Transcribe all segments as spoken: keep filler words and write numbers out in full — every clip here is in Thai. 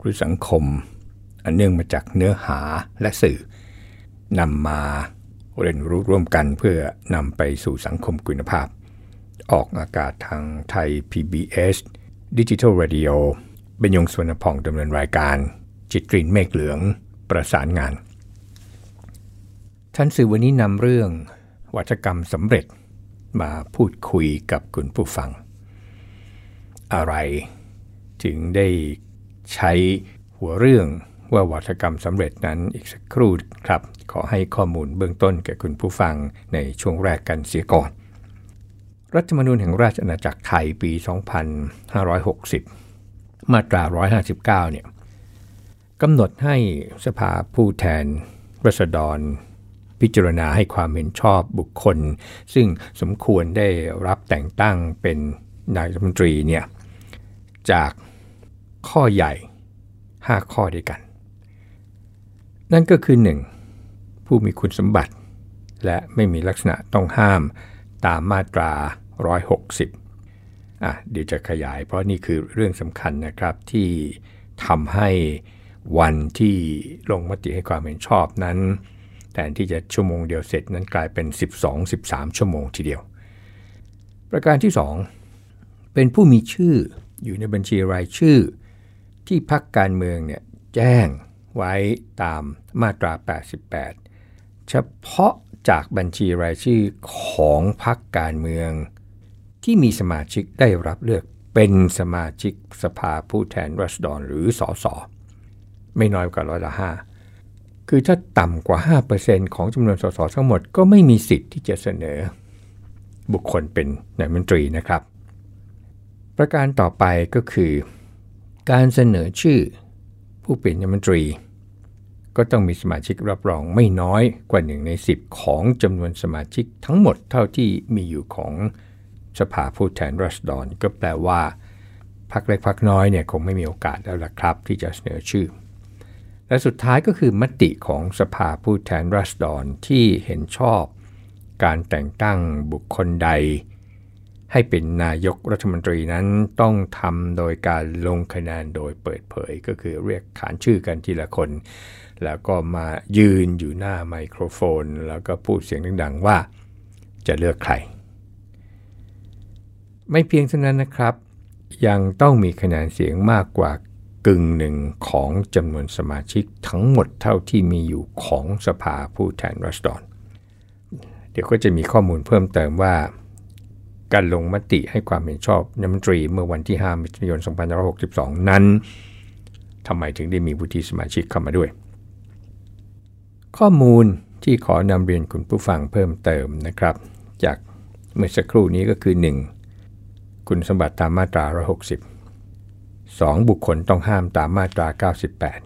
หรือสังคมอันเนื่องมาจากเนื้อหาและสื่อนำมาเรียนรู้ร่วมกันเพื่อนำไปสู่สังคมคุณภาพออกอากาศทางไทย พี บี เอส Digital Radio บรรยงสุวรรณพองดำเนินรายการจิตกรีนเมฆเหลืองประสานงานท่านสื่อวันนี้นำเรื่องวาทกรรมสำเร็จมาพูดคุยกับคุณผู้ฟังอะไรถึงได้ใช้หัวเรื่องว่าวาทกรรมสำเร็จนั้นอีกสักครู่ครับขอให้ข้อมูลเบื้องต้นแก่คุณผู้ฟังในช่วงแรกกันเสียก่อนรัฐธรรมนูญแห่งราชอาณาจักรไทยปีสองพันห้าร้อยหกสิบมาตราหนึ่งร้อยห้าสิบเก้าเนี่ยกำหนดให้สภาผู้แทนราษฎรพิจารณาให้ความเห็นชอบบุคคลซึ่งสมควรได้รับแต่งตั้งเป็นนายกรัฐมนตรีเนี่ยจากข้อใหญ่ห้าข้อด้วยกันนั่นก็คือหนึ่งผู้มีคุณสมบัติและไม่มีลักษณะต้องห้ามตามมาตราหนึ่งร้อยหกสิบอ่ะเดี๋ยวจะขยายเพราะนี่คือเรื่องสำคัญนะครับที่ทำให้วันที่ลงมติให้ความเห็นชอบนั้นแทนที่จะชั่วโมงเดียวเสร็จนั้นกลายเป็น สิบสองถึงสิบสาม ชั่วโมงทีเดียวประการที่สองเป็นผู้มีชื่ออยู่ในบัญชีรายชื่อที่พรรคการเมืองเนี่ยแจ้งไว้ตามมาตราแปดสิบแปดเฉพาะจากบัญชีรายชื่อของพรรคการเมืองที่มีสมาชิกได้รับเลือกเป็นสมาชิกสภาผู้แทนราษฎรหรือสสไม่น้อยกว่าร้อยละห้าคือถ้าต่ำกว่า ห้าเปอร์เซ็นต์ ของจำนวนสสทั้งหมดก็ไม่มีสิทธิ์ที่จะเสนอบุคคลเป็นนายกรัฐมนตรีนะครับประการต่อไปก็คือการเสนอชื่อผู้เป็นนายกรัฐมนตรีก็ต้องมีสมาชิกรับรองไม่น้อยกว่าหนึ่งในสิบของจำนวนสมาชิกทั้งหมดเท่าที่มีอยู่ของสภาผู้แทนราษฎรก็แปลว่าพรรคเล็กพรรคน้อยเนี่ยคงไม่มีโอกาสแล้วล่ะครับที่จะเสนอชื่อและสุดท้ายก็คือมติของสภาผู้แทนราษฎรที่เห็นชอบการแต่งตั้งบุคคลใดให้เป็นนายกรัฐมนตรีนั้นต้องทำโดยการลงคะแนนโดยเปิดเผยก็คือเรียกขานชื่อกันทีละคนแล้วก็มายืนอยู่หน้าไมโครโฟนแล้วก็พูดเสียงดังๆว่าจะเลือกใครไม่เพียงเท่านั้นนะครับยังต้องมีคะแนนเสียงมากกว่ากึ่งหนึ่งของจำนวนสมาชิกทั้งหมดเท่าที่มีอยู่ของสภาผู้แทนราษฎรเดี๋ยวก็จะมีข้อมูลเพิ่มเติมว่าการลงมติให้ความเห็นชอบนายกรัฐมนตรีเมื่อวันที่ห้ามิถุนายนสองพันห้าร้อยหกสิบสองนั้นทำไมถึงได้มีวุฒิสมาชิกเข้ามาด้วยข้อมูลที่ขอนำเรียนคุณผู้ฟังเพิ่มเติมนะครับจากเมื่อสักครู่นี้ก็คือหนึ่งคุณสมบัติตามมาตราหนึ่งร้อยหกสิบ สองบุคคลต้องห้ามตามมาตราเก้าสิบแปด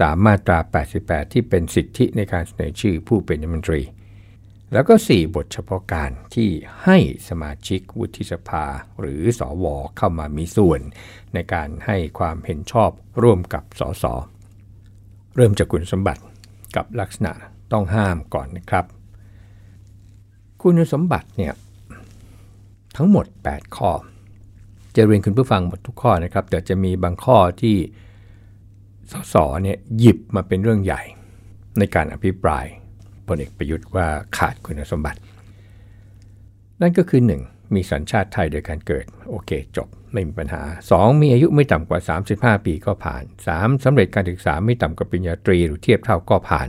สามมาตราแปดสิบแปดที่เป็นสิทธิในการเสนอชื่อผู้เป็นนายกรัฐมนตรีแล้วก็สี่บทเฉพาะการที่ให้สมาชิกวุฒิสภาหรือสวเข้ามามีส่วนในการให้ความเห็นชอบร่วมกับสสเริ่มจากคุณสมบัติกับลักษณะต้องห้ามก่อนนะครับคุณสมบัติเนี่ยทั้งหมดแปดข้อจะเรียนคุณผู้ฟังหมดทุกข้อนะครับแต่จะมีบางข้อที่สสเนี่ยหยิบมาเป็นเรื่องใหญ่ในการอภิปรายพลเอกประยุทธ์ว่าขาดคุณสมบัตินั่นก็คือหนึ่งมีสัญชาติไทยโดยการเกิดโอเคจบไม่มีปัญหาสองมีอายุไม่ต่ำกว่าสามสิบห้าปีก็ผ่านสามสำเร็จการศึกษาไม่ต่ำกว่าปริญญาตรีหรือเทียบเท่าก็ผ่าน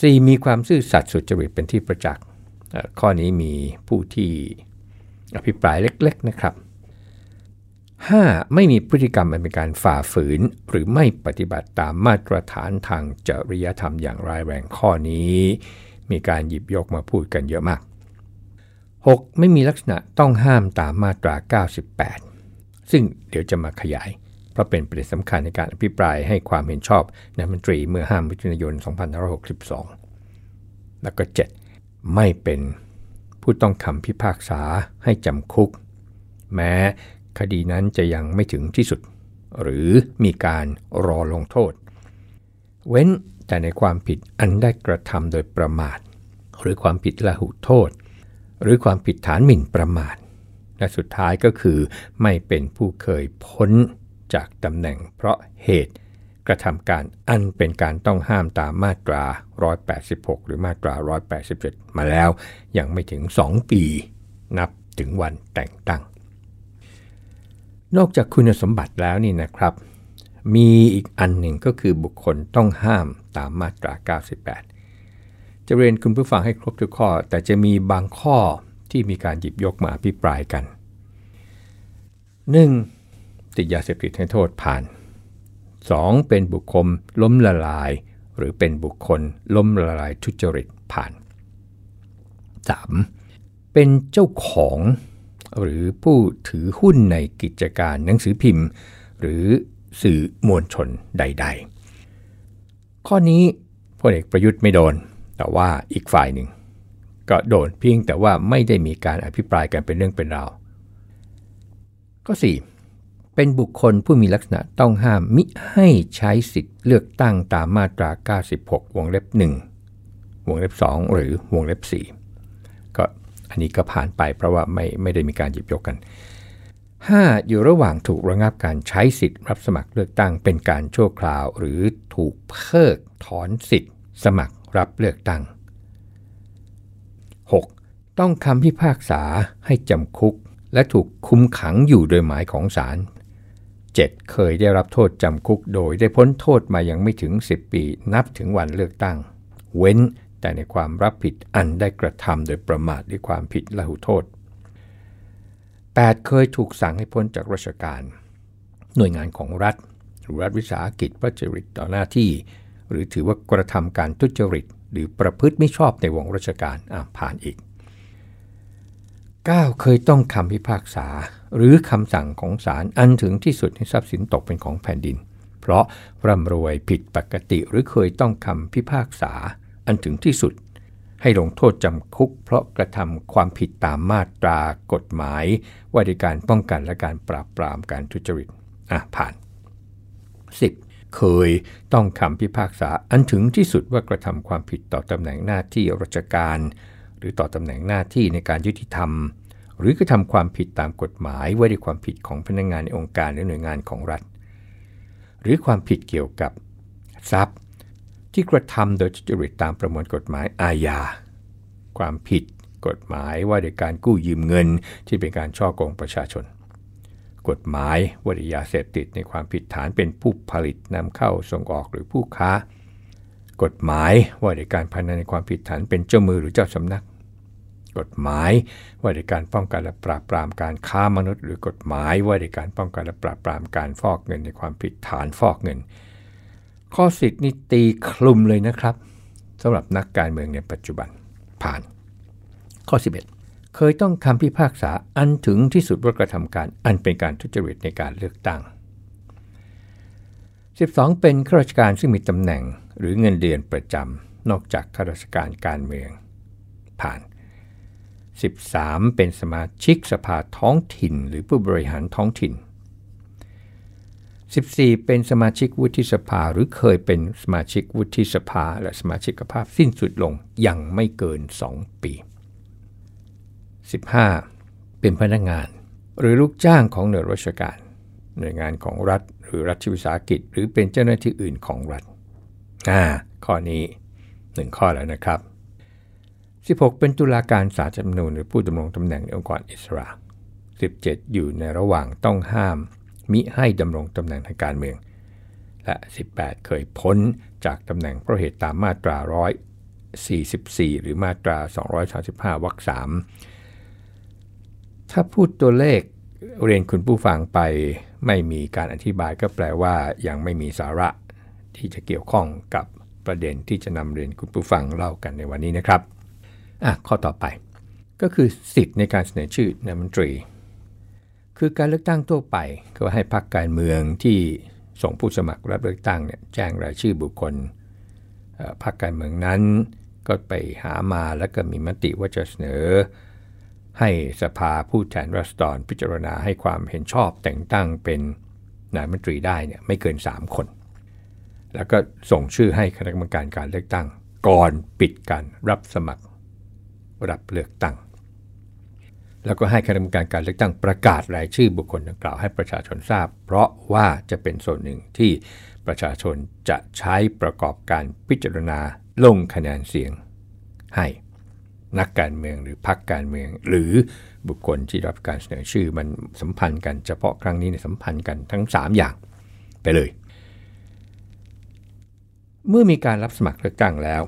สี่มีความซื่อสัตย์สุจริตเป็นที่ประจักษ์ข้อนี้มีผู้ที่อภิปรายเล็กๆนะครับห้าไม่มีพฤติกรรมอันเป็นการฝ่าฝืนหรือไม่ปฏิบัติตามมาตรฐานทางจริยธรรมอย่างร้ายแรงข้อนี้มีการหยิบยกมาพูดกันเยอะมากหกไม่มีลักษณะต้องห้ามตามมาตราเก้าสิบแปดซึ่งเดี๋ยวจะมาขยาย เพราะเป็นประเด็นสำคัญในการอภิปรายให้ความเห็นชอบในรัฐมนตรีเมื่อห้ามิถุนายนสองพันห้าร้อยหกสิบสองแล้วก็เจ็ดไม่เป็นผู้ต้องคำพิพากษาให้จำคุกแม้คดีนั้นจะยังไม่ถึงที่สุดหรือมีการรอลงโทษเว้นแต่ในความผิดอันได้กระทำโดยประมาทหรือความผิดละหุโทษหรือความผิดฐานหมิ่นประมาทและสุดท้ายก็คือไม่เป็นผู้เคยพ้นจากตำแหน่งเพราะเหตุกระทำการอันเป็นการต้องห้ามตามมาตราหนึ่งร้อยแปดสิบหกหรือมาตราหนึ่งร้อยแปดสิบเจ็ดมาแล้วยังไม่ถึงสองปีนับถึงวันแต่งตั้งนอกจากคุณสมบัติแล้วนี่นะครับมีอีกอันหนึ่งก็คือบุคคลต้องห้ามตามมาตราเก้าสิบแปดจะเรียนคุณผู้ฟังให้ครบทุกข้อแต่จะมีบางข้อที่มีการหยิบยกมาอภิปรายกันหนึ่งติดยาเสพติดให้โทษผ่านสองเป็นบุคคลล้มละลายหรือเป็นบุคคลล้มละลายทุจริตผ่านสามเป็นเจ้าของหรือผู้ถือหุ้นในกิจการหนังสือพิมพ์หรือสื่อมวลชนใดๆข้อนี้พลเอกประยุทธ์ไม่โดนแต่ว่าอีกฝ่ายหนึ่งก็โดนเพียงแต่ว่าไม่ได้มีการอภิปรายกันเป็นเรื่องเป็นราวก็สี่เป็นบุคคลผู้มีลักษณะต้องห้ามมิให้ใช้สิทธิเลือกตั้งตามมาตราเก้าสิบหกวงเล็บหนึ่งวงเล็บสองหรือวงเล็บสี่ก็อันนี้ก็ผ่านไปเพราะว่าไม่ไม่ได้มีการหยิบยกกันห้าอยู่ระหว่างถูกระงับการใช้สิทธิ์รับสมัครเลือกตั้งเป็นการชั่วคราวหรือถูกเพิกถอนสิทธิ์สมัครรับเลือกตั้งหกต้องคำพิพากษาให้จำคุกและถูกคุมขังอยู่โดยหมายของศาลเจ็ดเคยได้รับโทษจำคุกโดยได้พ้นโทษมายังไม่ถึงสิบปีนับถึงวันเลือกตั้งเว้นแต่ในความรับผิดอันได้กระทำโดยประมาทด้วยความผิดละหุโทษแปดเคยถูกสั่งให้พ้นจากราชการหน่วยงานของรัฐหรือรัฐวิสาหกิจประจริตต่อหน้าที่หรือถือว่ากระทำการทุจริตหรือประพฤติไม่ชอบในวงราชการอ่ะผ่านอีกเก้าเคยต้องคำพิพากษาหรือคำสั่งของศาลอันถึงที่สุดให้ทรัพย์สินตกเป็นของแผ่นดินเพราะร่ำรวยผิดปกติหรือเคยต้องคำพิพากษาอันถึงที่สุดให้ลงโทษจำคุกเพราะกระทำความผิดตามมาตรากฎหมายว่าด้วยการป้องกันและการปราบปรามการทุจริตอ่ะผ่านสิบเคยต้องคำพิพากษาอันถึงที่สุดว่ากระทำความผิดต่อตำแหน่งหน้าที่ราชการหรือต่อตำแหน่งหน้าที่ในการยุติธรรมหรือกระทำความผิดตามกฎหมายว่าด้วยความผิดของพนักงานในองค์การหรือหน่วยงานของรัฐหรือความผิดเกี่ยวกับทรัพย์ที่กระทำโดยทุจริตตามประมวลกฎหมายอาญาความผิดกฎหมายว่าด้วยการกู้ยืมเงินที่เป็นการฉ้อโกงประชาชนกฎหมายว่าด้วยยาเสพติดในความผิดฐานเป็นผู้ผลิตนำเข้าส่งออกหรือผู้ค้ากฎหมายว่าด้วยการพนันในความผิดฐานเป็นเจ้ามือหรือเจ้าสำนักกฎหมายว่าด้วยการป้องกันและปราบปรามการค้ามนุษย์หรือกฎหมายว่าด้วยการป้องกันและปราบปรามการฟอกเงินในความผิดฐานฟอกเงินข้อสิบนี่ตีคลุมเลยนะครับสำหรับนักการเมืองในปัจจุบันผ่านข้อสิบเอ็ดเคยต้องคำพิพากษาอันถึงที่สุดว่ากระทำการอันเป็นการทุจริตในการเลือกตั้งสิบสองเป็นข้าราชการซึ่งมีตำแหน่งหรือเงินเดือนประจำนอกจากข้าราชการการเมืองผ่านสิบสามเป็นสมาชิกสภาท้องถิ่นหรือผู้บริหารท้องถิ่นสิบสี่เป็นสมาชิกวุฒิสภาหรือเคยเป็นสมาชิกวุฒิสภาและสมาชิกภาพสิ้นสุดลงยังไม่เกินสองปีสิบห้าเป็นพนักงานหรือลูกจ้างของหน่วยราชการหน่วยงานของรัฐหรือรัฐวิสาหกิจหรือเป็นเจ้าหน้าที่อื่นของรัฐอ่าข้อนี้หนึ่งข้อแล้วนะครับสิบหกเป็นตุลาการศาลรัฐธรรมนูญหรือผู้ดำรงตำแหน่งในองค์กรอิสระสิบเจ็ดอยู่ในระหว่างต้องห้ามมิให้ดำรงตำแหน่งทางการเมืองและสิบแปดเคยพ้นจากตำแหน่งเพราะเหตุตามมาตราหนึ่งร้อยสี่สิบสี่หรือมาตราสองร้อยสามสิบห้าวรรคสามถ้าพูดตัวเลขเรียนคุณผู้ฟังไปไม่มีการอธิบายก็แปลว่ายังไม่มีสาระที่จะเกี่ยวข้องกับประเด็นที่จะนำเรียนคุณผู้ฟังเล่ากันในวันนี้นะครับอ่ะข้อต่อไปก็คือสิทธิ์ในการเสนอชื่อนายกรัฐมนตรี คือการเลือกตั้งทั่วไปก็ให้พรรคการเมืองที่ส่งผู้สมัครรับเลือกตั้งเนี่ยแจ้งรายชื่อบุคคลพรรคการเมืองนั้นก็ไปหามาแล้วก็มีมติว่าจะเสนอให้สภาผู้แทนราษฎรพิจารณาให้ความเห็นชอบแต่งตั้งเป็นนายกรัฐมนตรีได้เนี่ยไม่เกินสามคนแล้วก็ส่งชื่อให้คณะกรรมการการเลือกตั้งก่อนปิดการรับสมัครรับเลือกตั้งแล้วก็ให้คณะกรรมการการเลือกตั้งประกาศรายชื่อบุคคลดังกล่าวให้ประชาชนทราบเพราะว่าจะเป็นส่วนหนึ่งที่ประชาชนจะใช้ประกอบการพิจารณาลงคะแนนเสียงให้นักการเมืองหรือพรรคการเมืองหรือบุคคลที่รับการเสนอชื่อมันสัมพันธ์กันเฉพาะครั้งนี้เนี่ยสัมพันธ์กันทั้งสามอย่างไปเลยเมื่อมีการรับสมัครเลือกตั้งแล้ว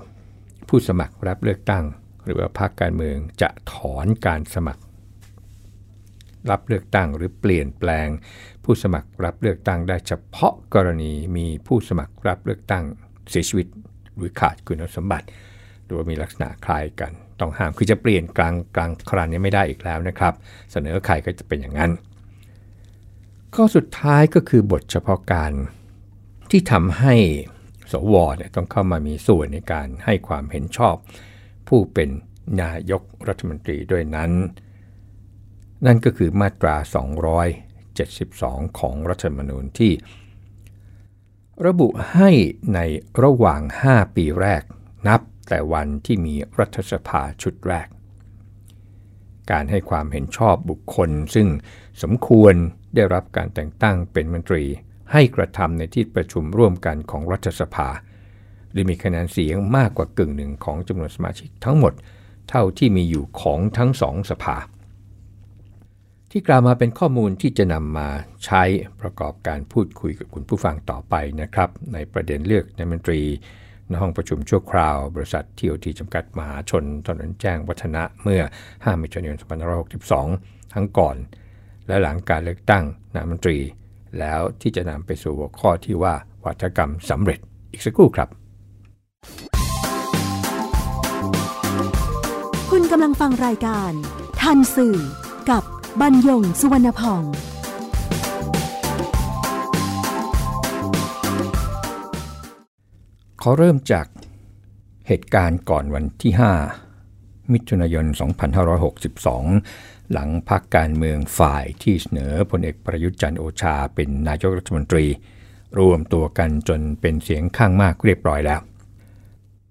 ผู้สมัครรับเลือกตั้งหรือว่าพรรคการเมืองจะถอนการสมัครรับเลือกตั้งหรือเปลี่ยนแปลงผู้สมัครรับเลือกตั้งได้เฉพาะกรณีมีผู้สมัครรับเลือกตั้งเสียชีวิตหรือขาดคุณสมบัติหรือว่ามีลักษณะคล้ายกันต้องห้ามคือจะเปลี่ยนกลางกลางคราวนี้ไม่ได้อีกแล้วนะครับเสนอใครก็จะเป็นอย่างนั้นข้อสุดท้ายก็คือบทเฉพาะการที่ทำให้สว.เนี่ยต้องเข้ามามีส่วนในการให้ความเห็นชอบผู้เป็นนายกรัฐมนตรีด้วยนั้นนั่นก็คือมาตราสองร้อยเจ็ดสิบสองของรัฐธรรมนูญที่ระบุให้ในระหว่างห้าปีแรกนับแต่วันที่มีรัฐสภาชุดแรกการให้ความเห็นชอบบุคคลซึ่งสมควรได้รับการแต่งตั้งเป็นมนตรีให้กระทำในที่ประชุมร่วมกันของรัฐสภาหรือมีคะแนนเสียงมากกว่ากึ่งหนึ่งของจำนวนสมาชิกทั้งหมดเท่าที่มีอยู่ของทั้งสองสภาที่กล่าวมาเป็นข้อมูลที่จะนำมาใช้ประกอบการพูดคุยกับคุณผู้ฟังต่อไปนะครับในประเด็นเลือกนายกรัฐมนตรีในห้องประชุมชั่วคราวบริษัท ที โอ ที จำกัดมหาชนถนนแจ้งวัฒนะเมื่อห้ามิถุนายนสองพันห้าร้อยหกสิบสองทั้งก่อนและหลังการเลือกตั้งนายกรัฐมนตรีแล้วที่จะนำไปสู่หัวข้อที่ว่าวาทกรรมสำเร็จอีกสักครู่ครับคุณกำลังฟังรายการทันสื่อกับบรรยงสุวรรณพองขอเริ่มจากเหตุการณ์ก่อนวันที่ห้ามิถุนายนสองพันห้าร้อยหกสิบสองหลังพรรคการเมืองฝ่ายที่เสนอพลเอกประยุทธ์จันทร์โอชาเป็นนายกรัฐมนตรีรวมตัวกันจนเป็นเสียงข้างมากเรียบร้อยแล้ว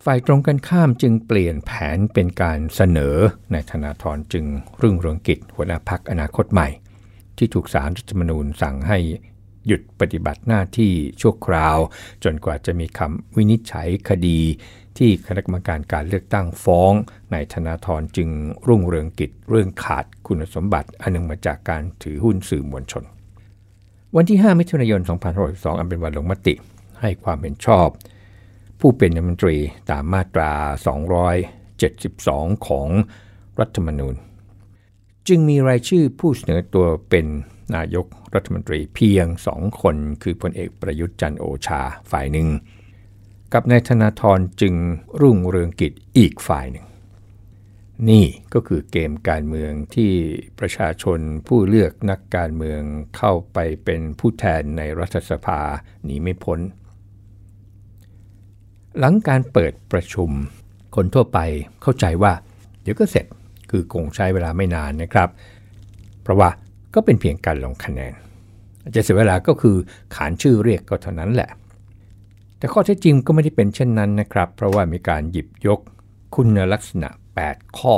ฝ่ายตรงกันข้ามจึงเปลี่ยนแผนเป็นการเสนอนายธนาธรจึงรุ่งเรืองกิจหัวหน้าพรรคอนาคตใหม่ที่ถูกศาลรัฐธรรมนูญสั่งให้หยุดปฏิบัติหน้าที่ชั่วคราวจนกว่าจะมีคำวินิจฉัยคดีที่คณะกรรมการการเลือกตั้งฟ้องนายธนาธรจึงรุ่งเรืองกิจเรื่องขาดคุณสมบัติอันเนื่องมาจากการถือหุ้นสื่อมวลชนวันที่ห้ามิถุนายนสองพันห้าร้อยหกสิบสองอันเป็นวันลงมติให้ความเห็นชอบผู้เป็นนายกรัฐมนตรีตามมาตราสองร้อยเจ็ดสิบสองของรัฐธรรมนูญจึงมีรายชื่อผู้เสนอตัวเป็นนายกรัฐมนตรีเพียงสองคนคือพลเอกประยุทธ์จันทร์โอชาฝ่ายหนึ่งกับนายธนาธรจึงรุ่งเรืองกิจอีกฝ่ายหนึ่งนี่ก็คือเกมการเมืองที่ประชาชนผู้เลือกนักการเมืองเข้าไปเป็นผู้แทนในรัฐสภาหนีไม่พ้นหลังการเปิดประชุมคนทั่วไปเข้าใจว่าเดี๋ยวก็เสร็จคือคงใช้เวลาไม่นานนะครับเพราะว่าก็เป็นเพียงการลงคะแนนจะเสียเวลาก็คือขานชื่อเรียกก็เท่านั้นแหละแต่ข้อเท็จจริงก็ไม่ได้เป็นเช่นนั้นนะครับเพราะว่ามีการหยิบยกคุณลักษณะแปดข้อ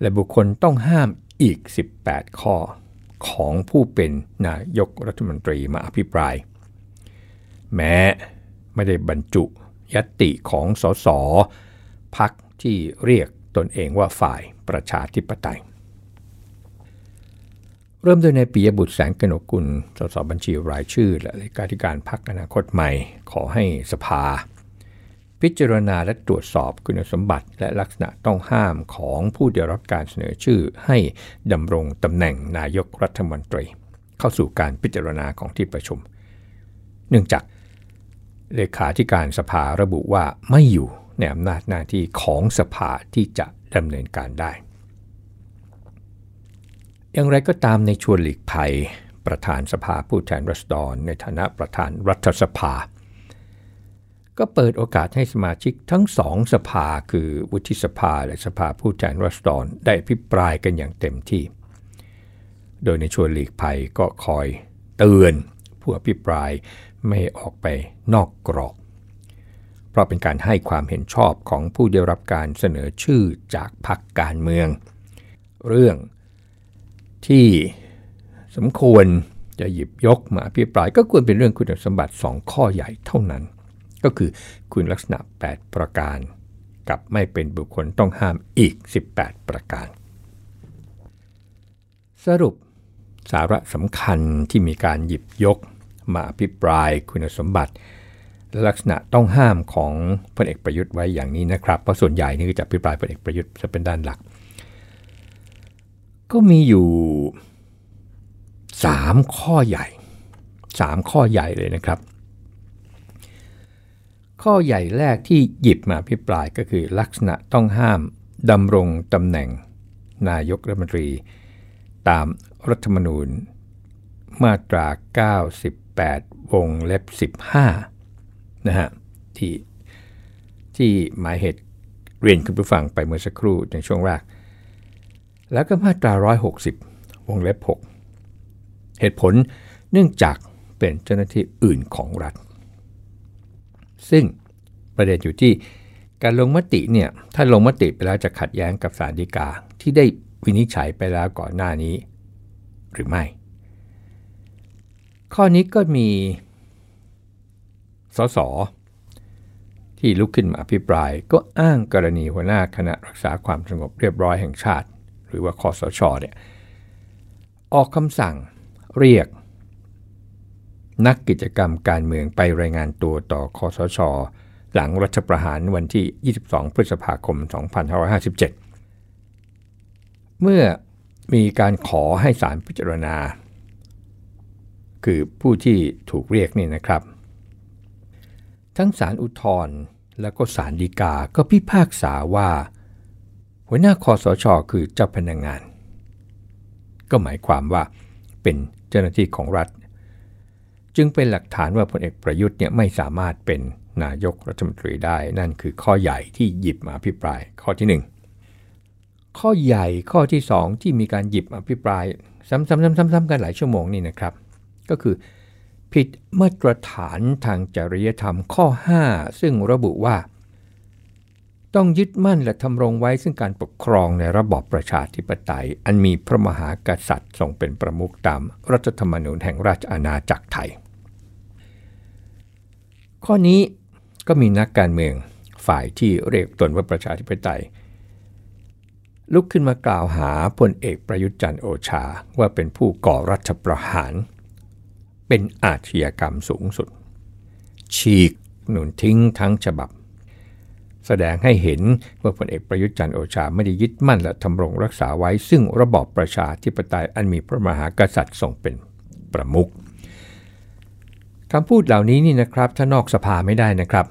และบุคคลต้องห้ามอีกสิบแปดข้อของผู้เป็นนายกรัฐมนตรีมาอภิปรายแม้ไม่ได้บรรจุญัตติของสสพรรคที่เรียกตนเองว่าฝ่ายประชาธิปไตยเริ่มโดยนายปิยบุตรแสงกนกกุลสสบัญชีรายชื่อและเลขาธิการพรรคอนาคตใหม่ขอให้สภาพิจารณาและตรวจสอบคุณสมบัติและลักษณะต้องห้ามของผู้ได้รับการเสนอชื่อให้ดำรงตำแหน่งนายกรัฐมนตรีเข้าสู่การพิจารณาของที่ประชุมเนื่องจากเลขาธิการสภาระบุว่าไม่อยู่ในอำนาจหน้าที่ของสภาที่จะดำเนินการได้เอ อย่างไรก็ตามในชวนหลีกภัยประธานสภาผู้แทนราษฎรในฐานะประธานรัฐสภาก็เปิดโอกาสให้สมาชิกทั้งสองสภาคือวุฒิสภาและสภาผู้แทนราษฎรได้อภิปรายกันอย่างเต็มที่โดยในชวนหลีกภัยก็คอยเตือนผู้อภิปรายไม่ออกไปนอกกรอบเพราะเป็นการให้ความเห็นชอบของผู้ได้รับการเสนอชื่อจากพรรคการเมืองเรื่องที่สมควรจะหยิบยกมาอภิปรายก็ควรเป็นเรื่องคุณสมบัติสองข้อใหญ่เท่านั้นก็คือคุณลักษณะแปดประการกับไม่เป็นบุคคลต้องห้ามอีกสิบแปดประการสรุปสาระสำคัญที่มีการหยิบยกมาอภิปรายคุณสมบัติและลักษณะต้องห้ามของพลเอกประยุทธ์ไว้อย่างนี้นะครับเพราะส่วนใหญ่นี่จะอภิปรายพลเอกประยุทธ์จะเป็นด้านหลักก็มีอยู่สามข้อใหญ่สามข้อใหญ่เลยนะครับข้อใหญ่แรกที่หยิบมาอภิปรายก็คือลักษณะต้องห้ามดำรงตำแหน่งนายกรัฐมนตรีตามรัฐธรรมนูญมาตราเก้าสิบแปดวงเล็บสิบห้านะฮะที่ที่หมายเหตุเรียนคุณผู้ฟังไปเมื่อสักครู่ในช่วงแรกแล้วก็มาตราหนึ่งร้อยหกสิบวงเล็บหกเหตุผลเนื่องจากเป็นเจ้าหน้าที่อื่นของรัฐซึ่งประเด็นอยู่ที่การลงมติเนี่ยถ้าลงมติไปแล้วจะขัดแย้งกับศาลฎีกาที่ได้วินิจฉัยไปแล้วก่อนหน้านี้หรือไม่ข้อนี้ก็มีสสที่ลุกขึ้นมาอภิปรายก็อ้างกรณีหัวหน้าคณะรักษาความสงบเรียบร้อยแห่งชาติหรือว่าคสช.เนี่ยออกคำสั่งเรียกนักกิจกรรมการเมืองไปรายงานตัวต่อคสช.หลังรัฐประหารวันที่ยี่สิบสองพฤษภาคมสองพันห้าร้อยห้าสิบเจ็ดเมื่อมีการขอให้ศาลพิจารณาคือผู้ที่ถูกเรียกนี่นะครับทั้งศาลอุทธรณ์และก็ศาลฎีกาก็พิพากษาว่าหัวหน้าคสช.คือเจ้าพนักงานก็หมายความว่าเป็นเจ้าหน้าที่ของรัฐจึงเป็นหลักฐานว่าพลเอกประยุทธ์เนี่ยไม่สามารถเป็นนายกรัฐมนตรีได้นั่นคือข้อใหญ่ที่หยิบมาอภิปรายข้อที่หนึ่งข้อใหญ่ข้อที่สองที่มีการหยิบมาอภิปรายซ้ำๆๆกันหลายชั่วโมงนี่นะครับก็คือผิดมาตรฐานทางจริยธรรมข้อห้าซึ่งระบุว่าต้องยึดมั่นและทำรงไว้ซึ่งการปกครองในระบอบประชาธิปไตยอันมีพระมหากษัตริย์ทรงเป็นประมุขตามรัฐธรรมนูญแห่งราชอาณาจักรไทยข้อนี้ก็มีนักการเมืองฝ่ายที่เรียกตนว่าประชาธิปไตยลุกขึ้นมากล่าวหาพลเอกประยุทธ์จันทร์โอชาว่าเป็นผู้ก่อรัฐประหารเป็นอาชญากรรมสูงสุดฉีกหนุนทิ้งทั้งฉบับแสดงให้เห็นว่าพลเอกประยุทธ์จันทร์โอชาไม่ได้ยึดมั่นและทำรงรักษาไว้ซึ่งระบอบประชาธิปไตยอันมีพระมหากษัตริย์ทรงเป็นประมุขคำพูดเหล่านี้นี่นะครับถ้านอกสภาไม่ได้นะครับ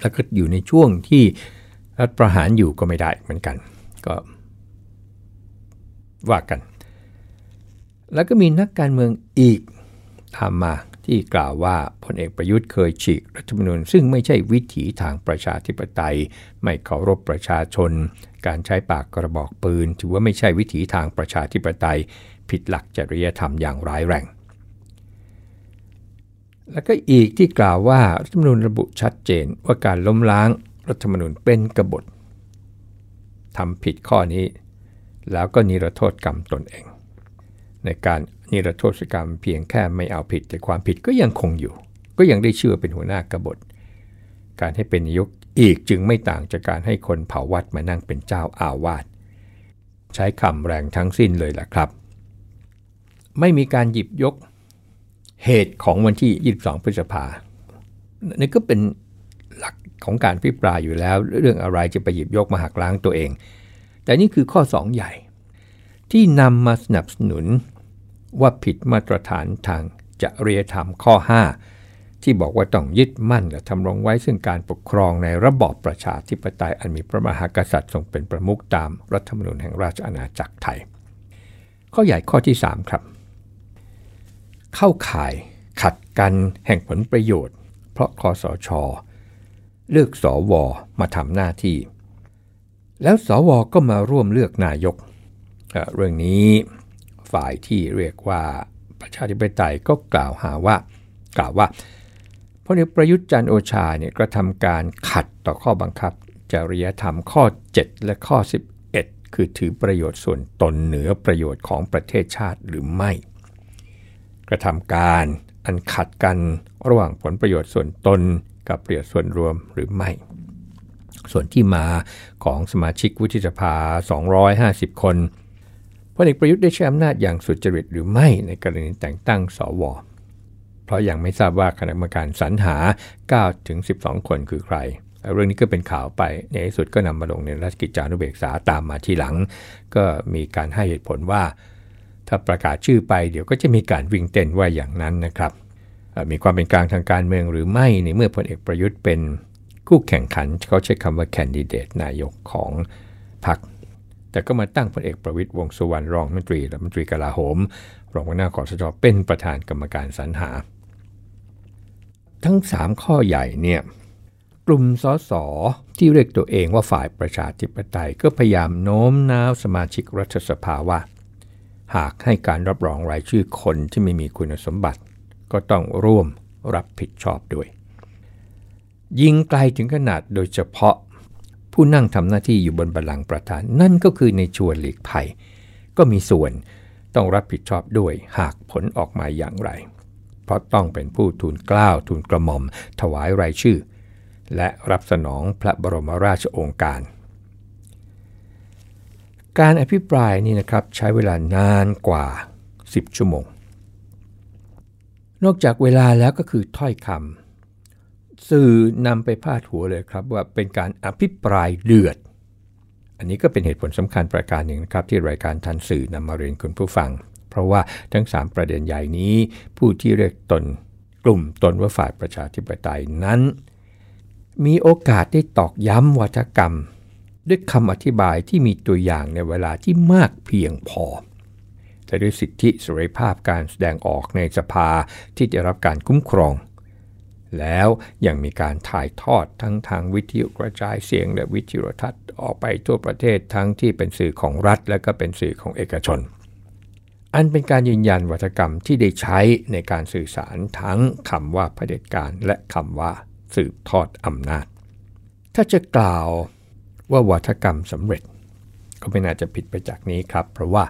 แล้วก็อยู่ในช่วงที่รัฐประหารอยู่ก็ไม่ได้เหมือนกันก็ว่ากันแล้วก็มีนักการเมืองอีกตามมาที่กล่าวว่าพลเอกประยุทธ์เคยฉีกรัฐธรรมนูญซึ่งไม่ใช่วิถีทางประชาธิปไตยไม่เคารพประชาชนการใช้ปากกระบอกปืนถือว่าไม่ใช่วิถีทางประชาธิปไตยผิดหลักจริยธรรมอย่างร้ายแรงแล้วก็อีกที่กล่าวว่ารัฐธรรมนูญระบุชัดเจนว่าการล้มล้างรัฐธรรมนูญเป็นกบฏทำผิดข้อนี้แล้วก็นิรโทษกรรมตนเองในการนิรโทษกรรมเพียงแค่ไม่เอาผิดแต่ความผิดก็ยังคงอยู่ก็ยังได้ชื่อเป็นหัวหน้ากบฏการให้เป็นนายกอีกจึงไม่ต่างจากการให้คนเผาวัดมานั่งเป็นเจ้าอาวาสใช้คำแรงทั้งสิ้นเลยล่ะครับไม่มีการหยิบยกเหตุของวันที่ยี่สิบสองพฤษภาคมนี่ก็เป็นหลักของการพิปรายอยู่แล้วเรื่องอะไรจะไปหยิบยกมาหักล้างตัวเองแต่นี่คือข้อสองใหญ่ที่นำมาสนับสนุนว่าผิดมาตรฐานทางจริยธรรมข้อ ที่บอกว่าต้องยึดมั่นและทำรงไว้ซึ่งการปกครองในระบอบประชาธิปไตยอันมีพระมหากษัตริย์ทรงเป็นประมุขตามรัฐธรรมนูญแห่งราชอาณาจักรไทยข้อใหญ่ข้อที่สามครับเข้าข่ายขัดกันแห่งผลประโยชน์เพราะคสช.เลือกสว.มาทำหน้าที่แล้วสว.ก็มาร่วมเลือกนายกเรื่องนี้ฝ่ายที่เรียกว่าประชาธิปไตยก็กล่าวหาว่ากล่าวว่าพลเอกประยุทธ์จันทร์โอชาเนี่ยกระทำการขัดต่อข้อบังคับจริยธรรมข้อเจ็ดและข้อสิบเอ็ดคือถือประโยชน์ส่วนตนเหนือประโยชน์ของประเทศชาติหรือไม่กระทำการอันขัดกันระหว่างผลประโยชน์ส่วนตนกับประโยชน์ส่วนรวมหรือไม่ส่วนที่มาของสมาชิกวุฒิสภาสองร้อยห้าสิบคนพลเอกประยุทธ์ได้ใช้อำนาจอย่างสุจริตหรือไม่ในกรณีแต่งตั้งสว.เพราะยังไม่ทราบว่าคณะกรรมการสรรหา เก้าถึงสิบสอง คนคือใครเรื่องนี้ก็เป็นข่าวไปในที่สุดก็นำมาลงในราชกิจจานุเบกษาตามมาทีหลังก็มีการให้เหตุผลว่าถ้าประกาศชื่อไปเดี๋ยวก็จะมีการวิ่งเต้นว่าอย่างนั้นนะครับมีความเป็นกลางทางการเมืองหรือไม่ในเมื่อพลเอกประยุทธ์เป็นคู่แข่งขันเขาใช้คำว่าแคนดิเดตนายกของพรรคแต่ก็มาตั้งพลเอกประวิตรวงษ์สุวรรณรองรัฐมนตรีและรัฐมนตรีกลาโหมรองหัวหน้าคสช.เป็นประธานกรรมการสรรหาทั้งสามข้อใหญ่เนี่ยกลุ่มสสที่เรียกตัวเองว่าฝ่ายประชาธิปไตยก็พยายามโน้มน้าวสมาชิกรัฐสภาว่าหากให้การรับรองรายชื่อคนที่ไม่มีคุณสมบัติก็ต้องร่วมรับผิดชอบด้วยยิงไกลถึงขนาดโดยเฉพาะผู้นั่งทำหน้าที่อยู่บนบัลลังก์ประธานนั่นก็คือในชวนหลีกภัยก็มีส่วนต้องรับผิดชอบด้วยหากผลออกมาอย่างไรเพราะต้องเป็นผู้ทูลเกล้าทูลกระหม่อมถวายรายชื่อและรับสนองพระบรมราชโองการการอภิปรายนี่นะครับใช้เวลานานกว่าสิบชั่วโมงนอกจากเวลาแล้วก็คือถ้อยคำสื่อนำไปพาดหัวเลยครับว่าเป็นการอภิปรายเดือดอันนี้ก็เป็นเหตุผลสำคัญประการหนึ่งนะครับที่รายการทันสื่อนำมาเรียนคุณผู้ฟังเพราะว่าทั้งสามประเด็นใหญ่นี้ผู้ที่เรียกตนกลุ่มตนว่าฝ่ายประชาธิปไตยนั้นมีโอกาสได้ตอกย้ำวาทกรรมด้วยคำอธิบายที่มีตัวอย่างในเวลาที่มากเพียงพอแต่ด้วยสิทธิเสรีภาพการแสดงออกในสภาที่จะรับการคุ้มครองแล้วยังมีการถ่ายทอดทั้งทางวิทยุกระจายเสียงและวิทยุโทรทัศน์ออกไปทั่วประเทศทั้งที่เป็นสื่อของรัฐและก็เป็นสื่อของเอกชนอันเป็นการยืนยันวาทกรรมที่ได้ใช้ในการสื่อสารทั้งคำว่าเผด็จการและคำว่าสืบทอดอำนาจถ้าจะกล่าวว่าวาทกรรมสำเร็จก็ไม่น่าจะผิดไปจากนี้ครับเพราะว่า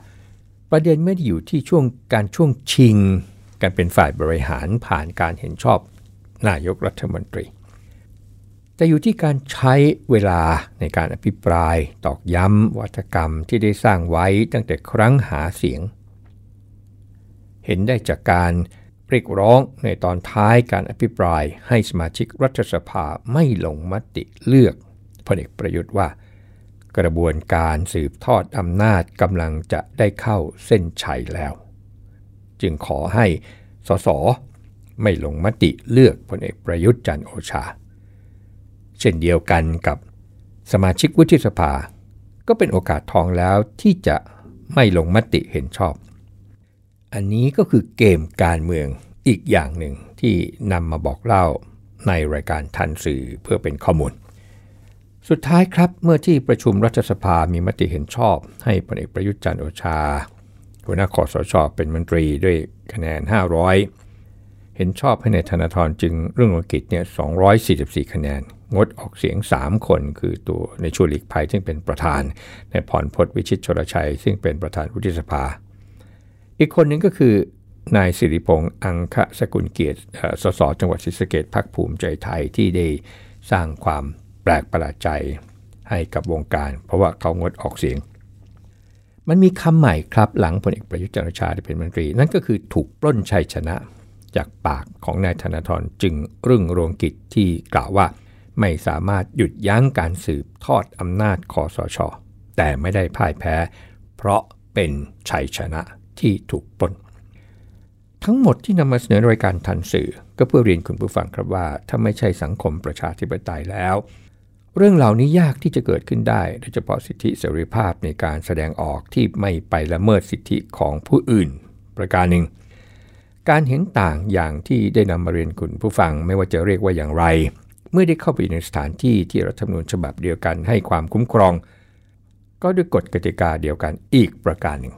ประเด็นไม่ได้อยู่ที่ช่วงการช่วงชิงการเป็นฝ่ายบริหารผ่านการเห็นชอบนายกรัฐมนตรีแต่อยู่ที่การใช้เวลาในการอภิปรายตอกย้ำวาทกรรมที่ได้สร้างไว้ตั้งแต่ครั้งหาเสียงเห็นได้จากการเรียกร้องในตอนท้ายการอภิปรายให้สมาชิกรัฐสภาไม่ลงมติเลือกพลเอกประยุทธ์ว่ากระบวนการสืบทอดอำนาจกำลังจะได้เข้าเส้นชัยแล้วจึงขอให้สสไม่ลงมติเลือกพลเอกประยุทธ์จันทร์โอชาเช่นเดียวกันกับสมาชิกวุฒิสภาก็เป็นโอกาสทองแล้วที่จะไม่ลงมติเห็นชอบอันนี้ก็คือเกมการเมืองอีกอย่างหนึ่งที่นำมาบอกเล่าในรายการทันสื่อเพื่อเป็นข้อมูลสุดท้ายครับเมื่อที่ประชุมรัฐสภามีมติเห็นชอบให้พลเอกประยุทธ์จันทร์โอชาหัวหน้าคสช.เป็นมนตรีด้วยคะแนนห้าร้อยเห็นชอบให้นายธนาธรจึงรุ่งเรืองกิจเนี่ยสองร้อยสี่สิบสี่คะแนนงดออกเสียงสามคนคือตัวในชวนหลีกภัยซึ่งเป็นประธานนายพรพจน์วิชิตชลชัยซึ่งเป็นประธานวุฒิสภาอีกคนหนึ่งก็คือนายสิริพงษ์อังคสกุลเกียรติสส.จังหวัดศรีสะเกษพรรคภูมิใจไทยที่ได้สร้างความแปลกประหลาดใจให้กับวงการเพราะว่าเขางดออกเสียงมันมีคำใหม่ครับหลังพลเอกประยุทธ์จันทร์โอชาได้เป็นมนตรีนั่นก็คือถูกปล้นชัยชนะจากปากของนายธนาธรจึงรุ่งเรืองกิจที่กล่าวว่าไม่สามารถหยุดยั้งการสืบทอดอำนาจคสช.แต่ไม่ได้พ่ายแพ้เพราะเป็นชัยชนะที่ถูกปล้น ทั้งหมดที่นำมาเสนอรายการทันสื่อก็เพื่อเรียนคุณผู้ฟังครับว่าถ้าไม่ใช่สังคมประชาธิปไตยแล้วเรื่องเหล่านี้ยากที่จะเกิดขึ้นได้โดยเฉพาะสิทธิเสรีภาพในการแสดงออกที่ไม่ไปละเมิดสิทธิของผู้อื่นประการหนึ่งการเห็นต่างอย่างที่ได้นำมาเรียนคุณผู้ฟังไม่ว่าจะเรียกว่าอย่างไรเมื่อได้เข้าไปในสถานที่ที่รัฐธรรมนูญฉบับเดียวกันให้ความคุ้มครองก็ด้วยกฎกติกาเดียวกันอีกประการหนึ่ง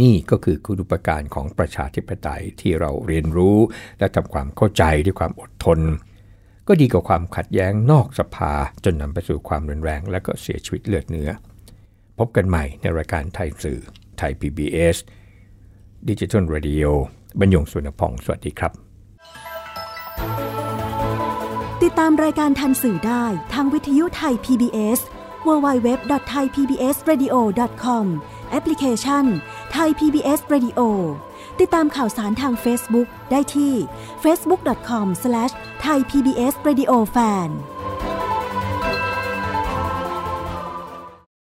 นี่ก็คือคุณูปการของประชาธิปไตยที่เราเรียนรู้และทำความเข้าใจด้วยความอดทนก็ดีกว่าความขัดแย้งนอกสภาจนนำไปสู่ความรุนแรงและก็เสียชีวิตเลือดเนื้อพบกันใหม่ในรายการไทยสื่อไทย พี บี เอส Digital Radio บรรยงสุนทรพงศ์สวัสดีครับติดตามรายการทันสื่อได้ทางวิทยุไทย พี บี เอส ดับเบิลยู ดับเบิลยู ดับเบิลยู ดอท ไทย พี บี เอส เรดิโอ ดอท คอม แอปพลิเคชัน Thai พี บี เอส Radio ติดตามข่าวสารทาง Facebook ได้ที่ เฟซบุ๊ก ดอท คอม สแลช ไทย พี บี เอส Radio Fan